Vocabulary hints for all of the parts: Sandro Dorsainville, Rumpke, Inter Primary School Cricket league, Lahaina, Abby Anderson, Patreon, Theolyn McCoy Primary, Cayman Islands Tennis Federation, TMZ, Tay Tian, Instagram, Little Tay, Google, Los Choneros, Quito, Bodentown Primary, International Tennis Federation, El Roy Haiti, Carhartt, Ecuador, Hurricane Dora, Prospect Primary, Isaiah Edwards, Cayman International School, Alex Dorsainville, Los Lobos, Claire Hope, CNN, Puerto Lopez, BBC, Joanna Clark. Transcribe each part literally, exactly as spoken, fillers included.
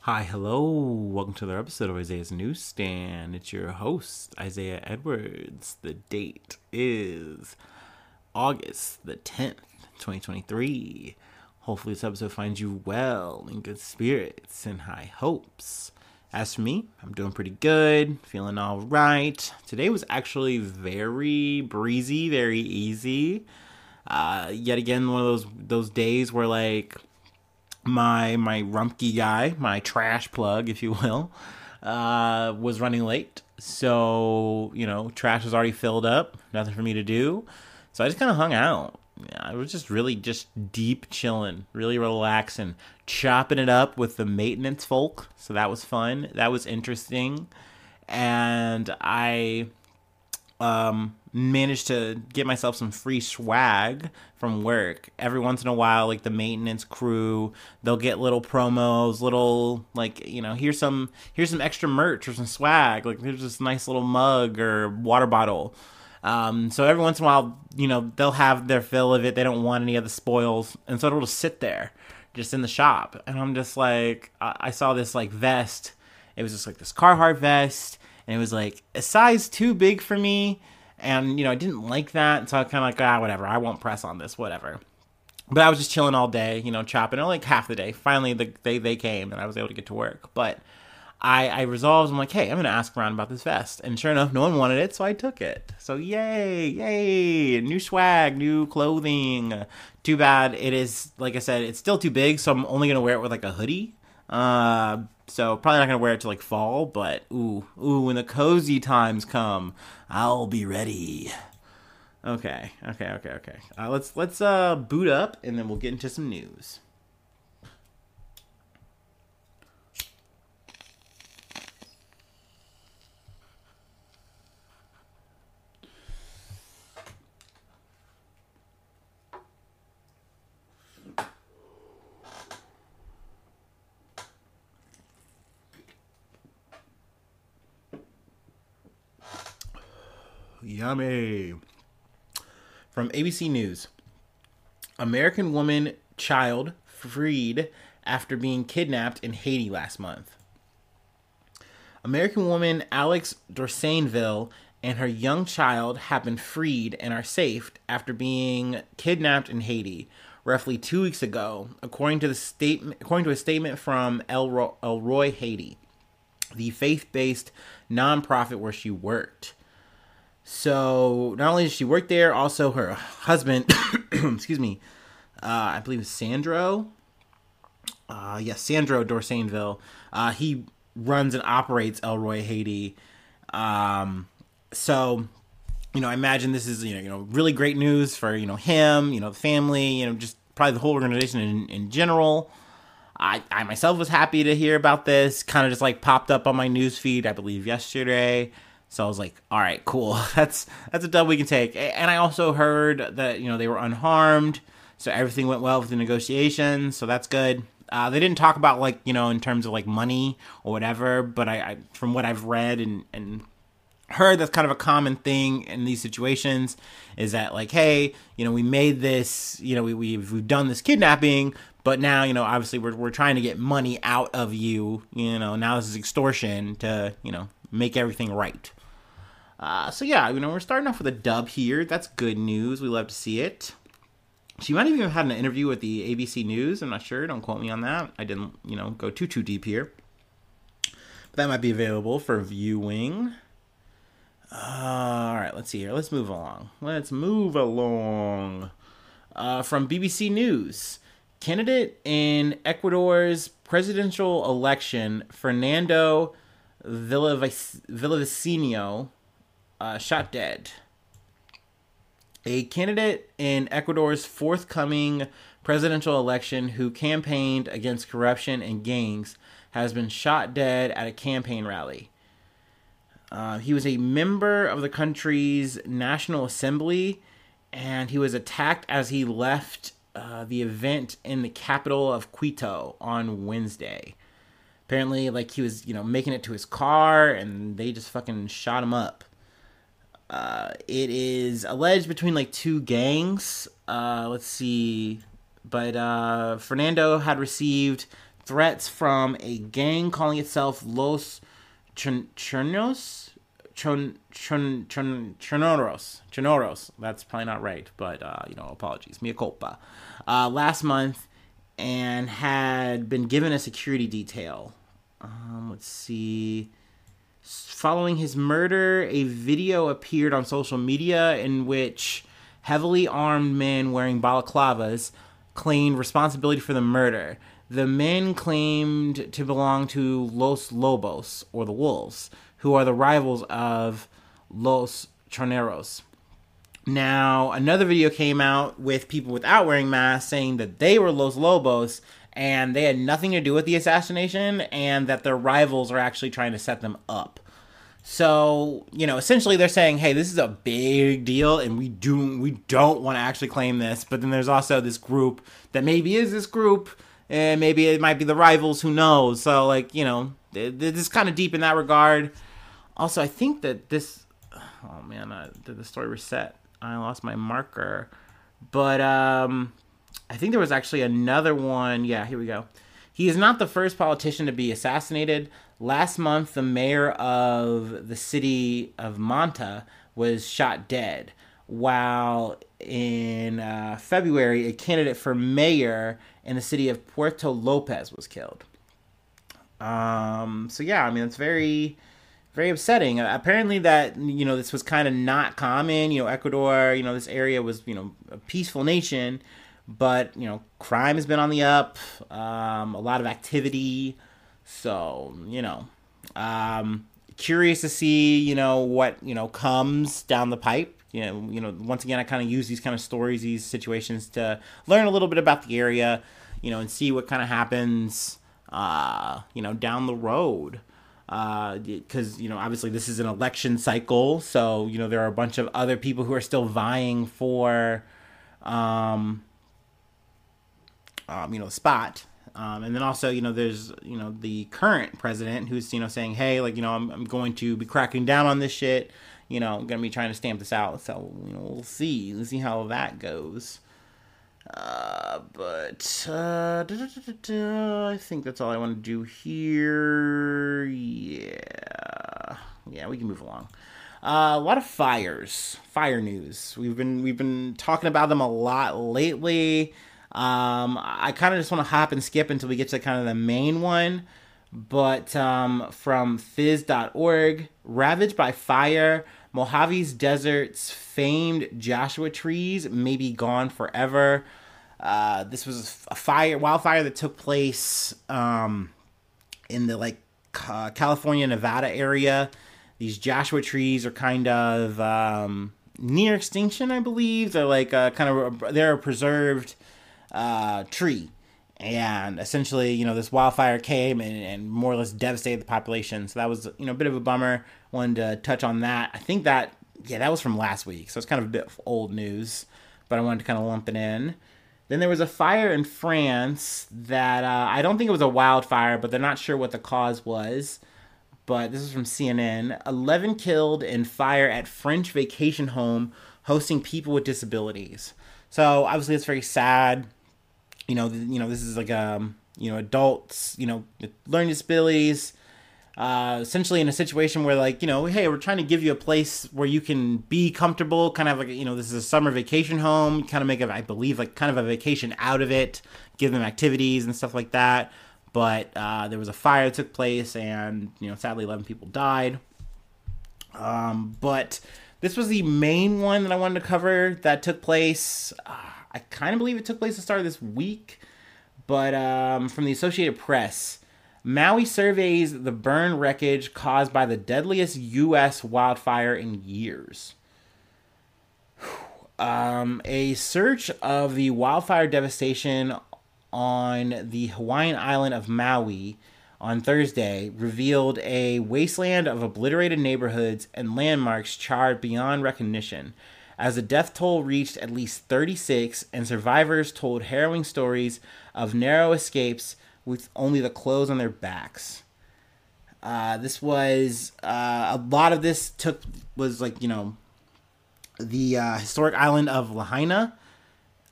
Hi, hello, welcome to another episode of Isaiah's Newsstand. It's your host, Isaiah Edwards. The date is August the tenth, twenty twenty-three. Hopefully this episode finds you well, in good spirits, and high hopes. As for me, I'm doing pretty good, feeling all right. Today was actually very breezy, very easy. Uh, yet again, one of those those days where, like, my my rumpke guy, my trash plug, if you will, uh, was running late. So, you know, trash was already filled up, nothing for me to do. So I just kind of hung out. I was just really just deep chilling, really relaxing, chopping it up with the maintenance folk. So that was fun. That was interesting. And I um, managed to get myself some free swag from work. Every once in a while, like the maintenance crew, they'll get little promos, little, like, you know, here's some, here's some extra merch or some swag. Like, there's this nice little mug or water bottle. Um, so every once in a while, you know, they'll have their fill of it. They don't want any of the spoils. And so it'll just sit there just in the shop. And I'm just like, I, I saw this like vest. It was just like this Carhartt vest. And it was like a size too big for me. And, you know, I didn't like that. So I kind of like, ah, whatever. I won't press on this, whatever. But I was just chilling all day, you know, chopping, or like half the day. Finally, the, they, they came and I was able to get to work. But I, I resolved, I'm like, hey, I'm going to ask around about this vest. And sure enough, no one wanted it, so I took it. So yay, yay, new swag, new clothing. Too bad it is, like I said, it's still too big, so I'm only going to wear it with like a hoodie. Uh, so probably not going to wear it till like fall, but ooh, ooh, when the cozy times come, I'll be ready. Okay, okay, okay, okay. Uh, let's, let's uh, boot up, and then we'll get into some news. Yummy. From A B C News. American woman child freed after being kidnapped in Haiti last month. American woman Alex Dorsainville and her young child have been freed and are safe after being kidnapped in Haiti roughly two weeks ago, according to the statement according to a statement from El Roy, El Roy Haiti, the faith-based nonprofit where she worked. So, not only did she work there, also her husband, excuse me, uh, I believe it's Sandro, uh, yes, Sandro Dorsainville, uh, he runs and operates El Roy Haiti, um, so, you know, I imagine this is, you know, you know, really great news for, you know, him, you know, the family, you know, just probably the whole organization in, in general. I, I myself was happy to hear about this, kind of just, like, popped up on my news feed, I believe, yesterday. So I was like, all right, cool. That's that's a dub we can take. And I also heard that, you know, they were unharmed. So everything went well with the negotiations. So that's good. Uh, they didn't talk about, like, you know, in terms of, like, money or whatever. But I, I from what I've read and, and heard, that's kind of a common thing in these situations is that, like, hey, you know, we made this, you know, we, we've, we've done this kidnapping. But now, you know, obviously we're we're trying to get money out of you. You know, now this is extortion to, you know, make everything right. Uh, so yeah, you know, we're starting off with a dub here. That's good news. We love to see it. She might have even had an interview with the A B C News. I'm not sure. Don't quote me on that. I didn't, you know, go too, too deep here. But that might be available for viewing. Uh, all right, let's see here. Let's move along. Let's move along. Uh, from B B C News, candidate in Ecuador's presidential election, Fernando Villavic- Villavicencio, Uh, shot dead. A candidate in Ecuador's forthcoming presidential election who campaigned against corruption and gangs has been shot dead at a campaign rally. Uh, he was a member of the country's National Assembly, and he was attacked as he left uh, the event in the capital of Quito on Wednesday. Apparently, like, he was, you know, making it to his car, and they just fucking shot him up. Uh, it is alleged between like two gangs. Uh, let's see. But uh, Fernando had received threats from a gang calling itself Los Choneros. Chon, chon, chon, choneros, choneros. That's probably not right, but uh, you know, apologies, mea culpa. Uh, last month, and had been given a security detail. Um, let's see. Following his murder, a video appeared on social media in which heavily armed men wearing balaclavas claimed responsibility for the murder. The men claimed to belong to Los Lobos, or the Wolves, who are the rivals of Los Choneros. Now, another video came out with people without wearing masks saying that they were Los Lobos and they had nothing to do with the assassination and that their rivals are actually trying to set them up. So, you know, essentially they're saying, hey, this is a big deal and we, do, we don't want to actually claim this. But then there's also this group that maybe is this group and maybe it might be the rivals, who knows? So, like, you know, this is kind of deep in that regard. Also, I think that this... Oh, man, I, did the story reset? I lost my marker. But um, I think there was actually another one. Yeah, here we go. He is not the first politician to be assassinated. Last month, the mayor of the city of Manta was shot dead, while in uh, February, a candidate for mayor in the city of Puerto Lopez was killed. Um, so, yeah, I mean, it's very... Very upsetting. Uh, apparently that, you know, this was kind of not common. You know, Ecuador, you know, this area was, you know, a peaceful nation. But, you know, crime has been on the up. Um, a lot of activity. So, you know, um, curious to see, you know, what, you know, comes down the pipe. You know, you know, once again, I kind of use these kind of stories, these situations to learn a little bit about the area, you know, and see what kind of happens, uh, you know, down the road. Uh, because, you know, obviously this is an election cycle, so, you know, there are a bunch of other people who are still vying for, um, um, you know, spot. Um, and then also, you know, there's, you know, the current president who's, you know, saying, hey, like, you know, I'm, I'm going to be cracking down on this shit, you know, I'm going to be trying to stamp this out. So, you know, we'll see, we'll see how that goes. Uh, but, uh, da, da, da, da, I think that's all I want to do here. Yeah. Yeah, we can move along. Uh, a lot of fires, fire news. We've been, we've been talking about them a lot lately. Um, I kind of just want to hop and skip until we get to kind of the main one, but, um, from phys dot org, ravaged by fire, Mojave's desert's famed Joshua trees may be gone forever. Uh, this was a fire, wildfire that took place um, in the like uh, California, Nevada area. These Joshua trees are kind of um, near extinction, I believe. They're like a, kind of a, they're a preserved uh, tree, and essentially, you know, this wildfire came and, and more or less devastated the population. So that was, you know, a bit of a bummer. Wanted to touch on that. I think that, yeah, that was from last week, so it's kind of a bit of old news, but I wanted to kind of lump it in. Then there was a fire in France that, uh, I don't think it was a wildfire, but they're not sure what the cause was, but this is from C N N. eleven killed in fire at French vacation home hosting people with disabilities. So, obviously, it's very sad. You know, th- you know, this is like, um, you know, adults, you know, with learning disabilities, Uh, essentially in a situation where, like, you know, hey, we're trying to give you a place where you can be comfortable, kind of like, you know, this is a summer vacation home, kind of make a, I believe, like kind of a vacation out of it, give them activities and stuff like that. But uh, there was a fire that took place and, you know, sadly eleven people died. Um, but this was the main one that I wanted to cover that took place. Uh, I kind of believe it took place at the start of this week, but um, from the Associated Press. Maui surveys the burn wreckage caused by the deadliest U S wildfire in years. Um, a search of the wildfire devastation on the Hawaiian island of Maui on Thursday revealed a wasteland of obliterated neighborhoods and landmarks charred beyond recognition, as the death toll reached at least thirty-six and survivors told harrowing stories of narrow escapes with only the clothes on their backs. Uh, this was, uh, a lot of this took, was like, you know, the uh, historic island of Lahaina.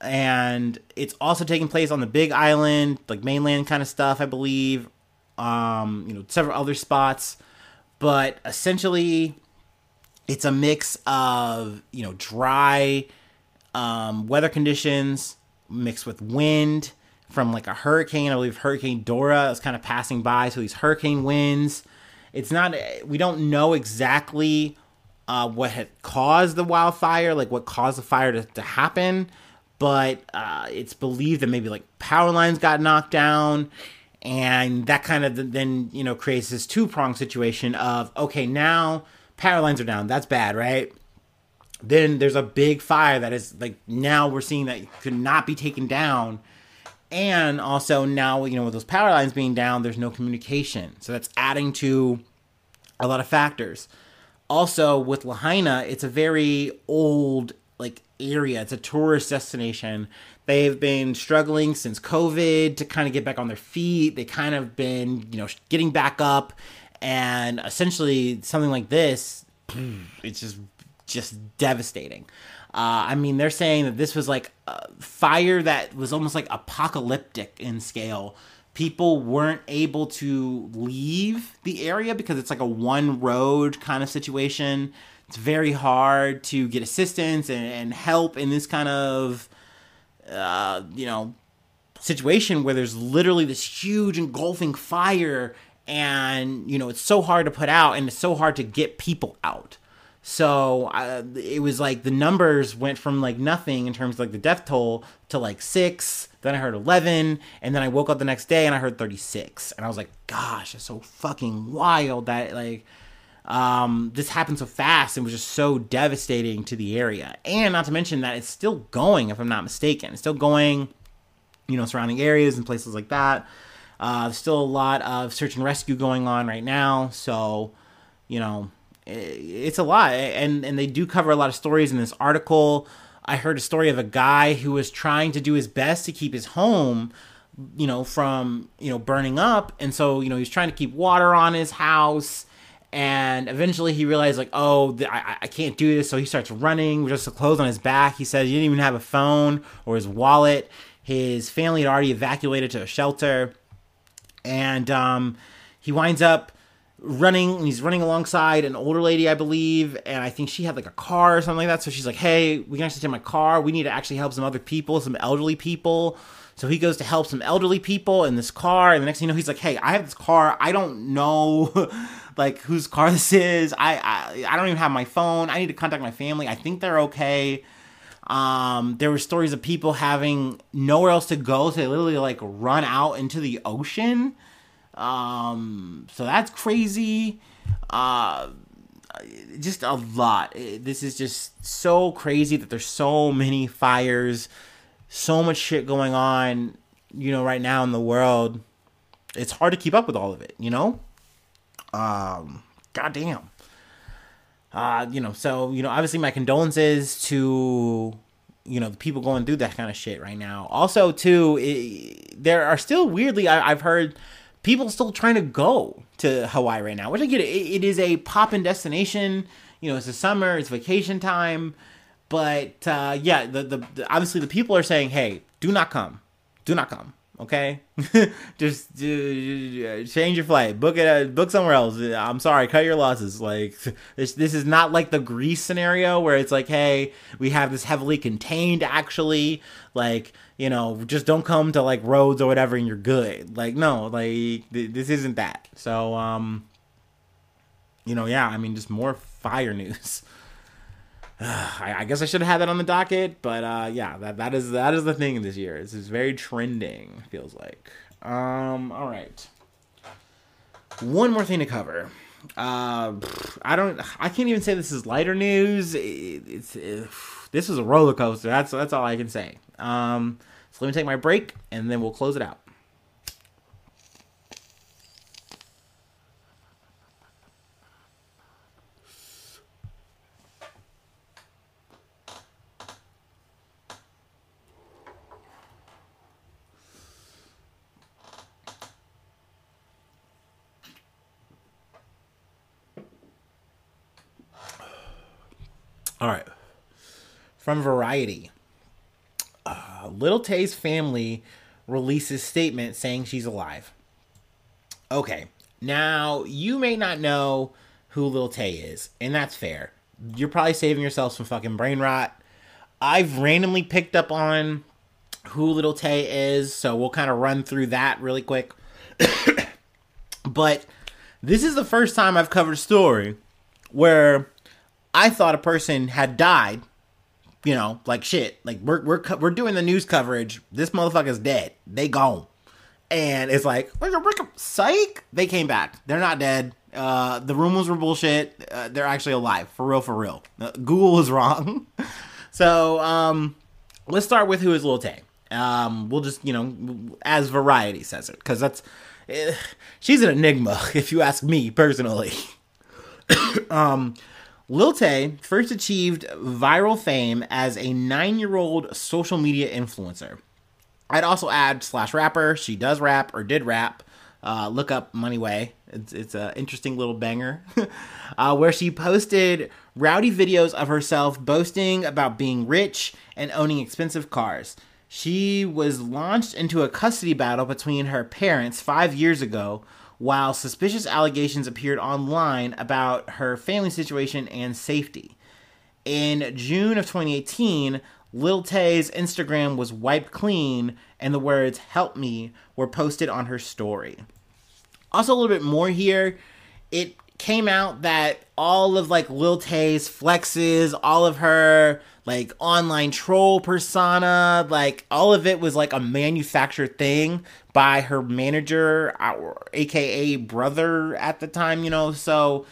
And it's also taking place on the Big Island, like mainland kind of stuff, I believe. Um, you know, several other spots. But essentially, it's a mix of, you know, dry um, weather conditions mixed with wind from like a hurricane. I believe Hurricane Dora is kind of passing by. So these hurricane winds. It's not, we don't know exactly uh, what had caused the wildfire, like what caused the fire to, to happen. But uh, it's believed that maybe like power lines got knocked down. And that kind of then, you know, creates this two-pronged situation of, okay, now power lines are down. That's bad, right? Then there's a big fire that is like, now we're seeing that could not be taken down. And also now, you know, with those power lines being down, there's no communication. So that's adding to a lot of factors. Also with Lahaina, it's a very old like area. It's a tourist destination. They've been struggling since COVID to kind of get back on their feet. They kind of been, you know, getting back up, and essentially something like this, it's just, just devastating. Uh, I mean, they're saying that this was like a fire that was almost like apocalyptic in scale. People weren't able to leave the area because it's like a one road kind of situation. It's very hard to get assistance and, and help in this kind of, uh, you know, situation where there's literally this huge engulfing fire and, you know, it's so hard to put out and it's so hard to get people out. So uh, it was like the numbers went from like nothing in terms of like the death toll to like six. Then I heard eleven. And then I woke up the next day and I heard thirty-six. And I was like, gosh, it's so fucking wild that like um, this happened so fast and was just so devastating to the area. And not to mention that it's still going, if I'm not mistaken. It's still going, you know, surrounding areas and places like that. Uh, there's still a lot of search and rescue going on right now. So, you know, it's a lot, and and they do cover a lot of stories in this article. I heard a story of a guy who was trying to do his best to keep his home, you know, from, you know, burning up, and so, you know, he was trying to keep water on his house, and eventually he realized, like, oh, I, I can't do this, so he starts running with just the clothes on his back. He says he didn't even have a phone or his wallet. His family had already evacuated to a shelter, and um, he winds up running, and he's running alongside an older lady, I believe, and I think she had like a car or something like that. So she's like, hey, we can actually take my car. We need to actually help some other people, some elderly people. So he goes to help some elderly people in this car, and the next thing you know, he's like, hey, I have this car. I don't know like whose car this is. I, I I don't even have my phone. I need to contact my family. I think they're okay. Um, there were stories of people having nowhere else to go, so they literally like run out into the ocean. Um, so that's crazy. Uh, just a lot. This is just so crazy that there's so many fires, so much shit going on, you know, right now in the world. It's hard to keep up with all of it, you know? Um, goddamn. Uh, you know, so, you know, obviously my condolences to, you know, the people going through that kind of shit right now. Also, too, it, there are still weirdly, I, I've heard people still trying to go to Hawaii right now, which I get it. It is a poppin' destination. You know, it's the summer, it's vacation time. But, uh, yeah, the, the, the obviously the people are saying, hey, do not come. Do not come, okay? Just do, change your flight. Book it. Uh, book somewhere else. I'm sorry. Cut your losses. Like, this, this is not like the Greece scenario where it's like, hey, we have this heavily contained, actually, like, you know, just don't come to, like, roads or whatever and you're good. Like, no, like, th- this isn't that. So, um, you know, yeah, I mean, just more fire news. I-, I guess I should have had that on the docket, but, uh, yeah, that that is that is the thing this year. This is very trending, feels like. Um, all right. One more thing to cover. Uh, I don't, I can't even say this is lighter news. It, it's, it, this is a roller coaster. That's, that's all I can say. Um, So let me take my break, and then we'll close it out. All right. from Variety. Uh, Little Tay's family releases statement saying she's alive. Okay, now you may not know who Little Tay is, and that's fair. You're probably saving yourself some fucking brain rot. I've randomly picked up on who Little Tay is, so we'll kind of run through that really quick. But this is the first time I've covered a story where I thought a person had died. You know, like shit. Like we're we're we're doing the news coverage. This motherfucker's dead. They gone, and it's like, psych. They came back. They're not dead. Uh, the rumors were bullshit. Uh, they're actually alive, for real, for real. Uh, Google was wrong. So um, let's start with who is Little Tay. Um, we'll just, you know, as Variety says it, because that's uh, she's an enigma if you ask me personally. um. Little Tay first achieved viral fame as a nine-year-old social media influencer. I'd also add slash rapper. She does rap or did rap. Uh, look up Money Way. It's it's an interesting little banger. uh, where she posted rowdy videos of herself boasting about being rich and owning expensive cars. She was launched into a custody battle between her parents five years ago, while suspicious allegations appeared online about her family situation and safety. In June of twenty eighteen, Little Tay's Instagram was wiped clean, and the words, "Help me," were posted on her story. Also a little bit more here, it came out that all of, like, Little Tay's flexes, all of her, like, online troll persona, like, all of it was, like, a manufactured thing by her manager, aka brother at the time, you know, so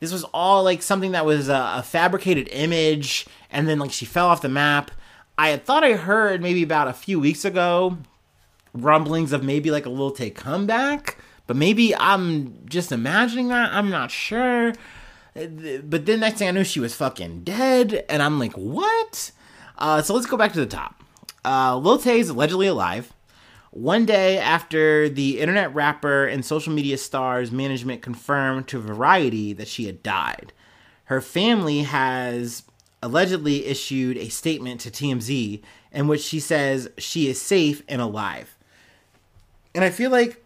this was all, like, something that was a, a fabricated image, and then, like, she fell off the map. I had thought I heard maybe about a few weeks ago rumblings of maybe, like, a Little Tay comeback, but maybe I'm just imagining that. I'm not sure. But then next thing I knew, she was fucking dead. And I'm like, what? Uh, so let's go back to the top. Uh, Lil Tay is allegedly alive. One day after the internet rapper and social media star's management confirmed to Variety that she had died, her family has allegedly issued a statement to T M Z in which she says she is safe and alive. And I feel like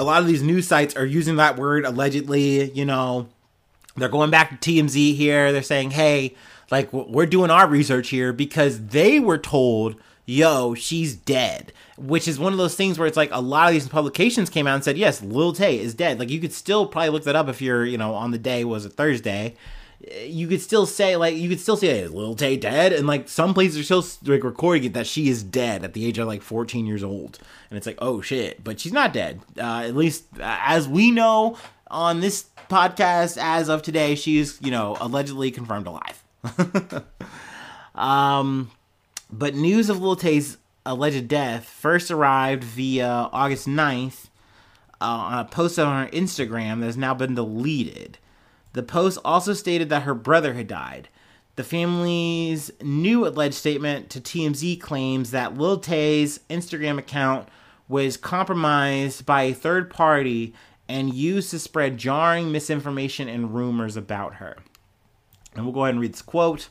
a lot of these news sites are using that word allegedly, you know, they're going back to T M Z here. They're saying, hey, like, we're doing our research here because they were told, yo, she's dead, which is one of those things where it's like a lot of these publications came out and said, yes, Lil Tay is dead. Like, you could still probably look that up if you're, you know, on the day was a Thursday. You could still say, like, you could still say, hey, is Lil Tay dead? And, like, some places are still, like, recording it that she is dead at the age of, like, fourteen years old. And it's like, oh, shit. But she's not dead. Uh, at least uh, as we know on this podcast, as of today, she is, you know, allegedly confirmed alive. um, but news of Lil Tay's alleged death first arrived via August ninth uh, on a post on her Instagram that has now been deleted. The post also stated that her brother had died. The family's new alleged statement to T M Z claims that Lil Tay's Instagram account was compromised by a third party and used to spread jarring misinformation and rumors about her. And we'll go ahead and read this quote.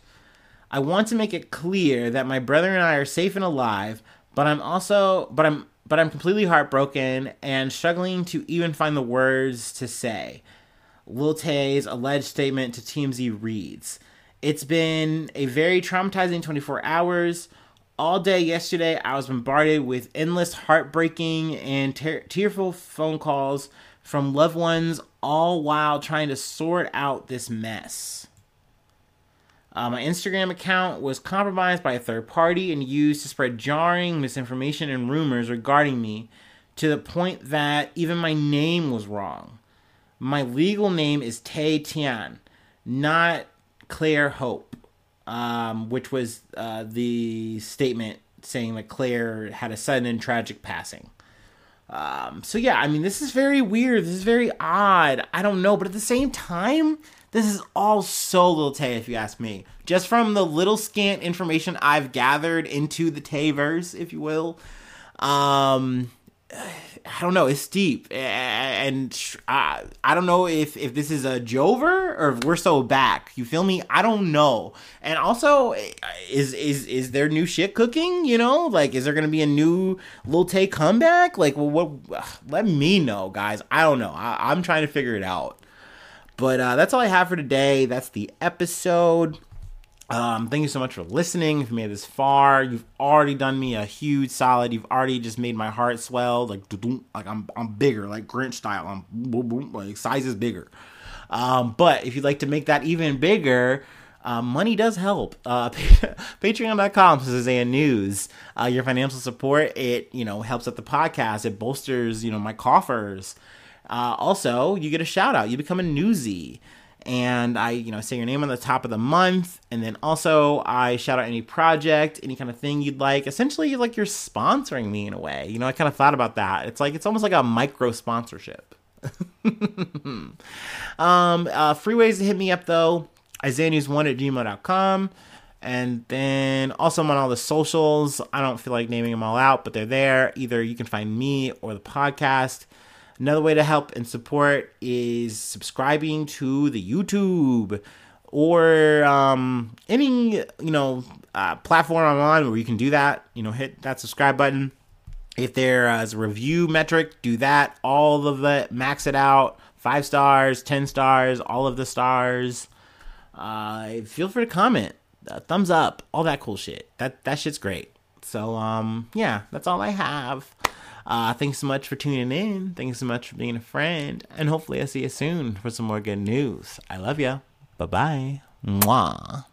"I want to make it clear that my brother and I are safe and alive, but I'm also, but I'm, but I'm completely heartbroken and struggling to even find the words to say." Lil Tay's alleged statement to T M Z reads, "It's been a very traumatizing twenty-four hours. All day yesterday, I was bombarded with endless heartbreaking and te- tearful phone calls from loved ones, all while trying to sort out this mess. Uh, my Instagram account was compromised by a third party and used to spread jarring misinformation and rumors regarding me, to the point that even my name was wrong. My legal name is Tay Tian, not Claire Hope," um, which was uh, the statement saying that Claire had a sudden and tragic passing. Um, so yeah, I mean, this is very weird. This is very odd. I don't know. But at the same time, this is all so Lil Tay, if you ask me. Just from the little scant information I've gathered into the Tayverse, if you will. Um... I don't know. It's steep, and I, I don't know if, if this is a Jover or if we're so back. You feel me? I don't know. And also, is is is there new shit cooking? You know, like, is there gonna be a new Little Tay comeback? Like, well, what? Let me know, guys. I don't know. I, I'm trying to figure it out. But uh, that's all I have for today. That's the episode. Um, thank you so much for listening. If you made it this far, you've already done me a huge solid. You've already just made my heart swell. Like, like I'm, I'm bigger, like Grinch style. I'm boom, boom, like sizes bigger. Um, but if you'd like to make that even bigger, uh, money does help. Uh, patreon dot com slash Isaiah News. Uh, your financial support, it, you know, helps out the podcast. It bolsters, you know, my coffers. Uh, also you get a shout out, you become a newsie. And I, you know, say your name on the top of the month. And then also I shout out any project, any kind of thing you'd like. Essentially, like, you're sponsoring me in a way. You know, I kind of thought about that. It's like, it's almost like a micro sponsorship. um, uh, free ways to hit me up, though. Isaiah News one at gmail dot com. And then also I'm on all the socials. I don't feel like naming them all out, but they're there. Either you can find me or the podcast. Another way to help and support is subscribing to the YouTube or um, any, you know, uh, platform I'm on where you can do that. You know, hit that subscribe button. If there uh, is a review metric, do that. All of it, max it out. Five stars, ten stars, all of the stars. Uh, feel free to comment. Uh, thumbs up. All that cool shit. That, that shit's great. So, um, yeah, that's all I have. Uh, thanks so much for tuning in. Thanks so much for being a friend. And hopefully I'll see you soon for some more good news. I love ya. Bye-bye. Mwah.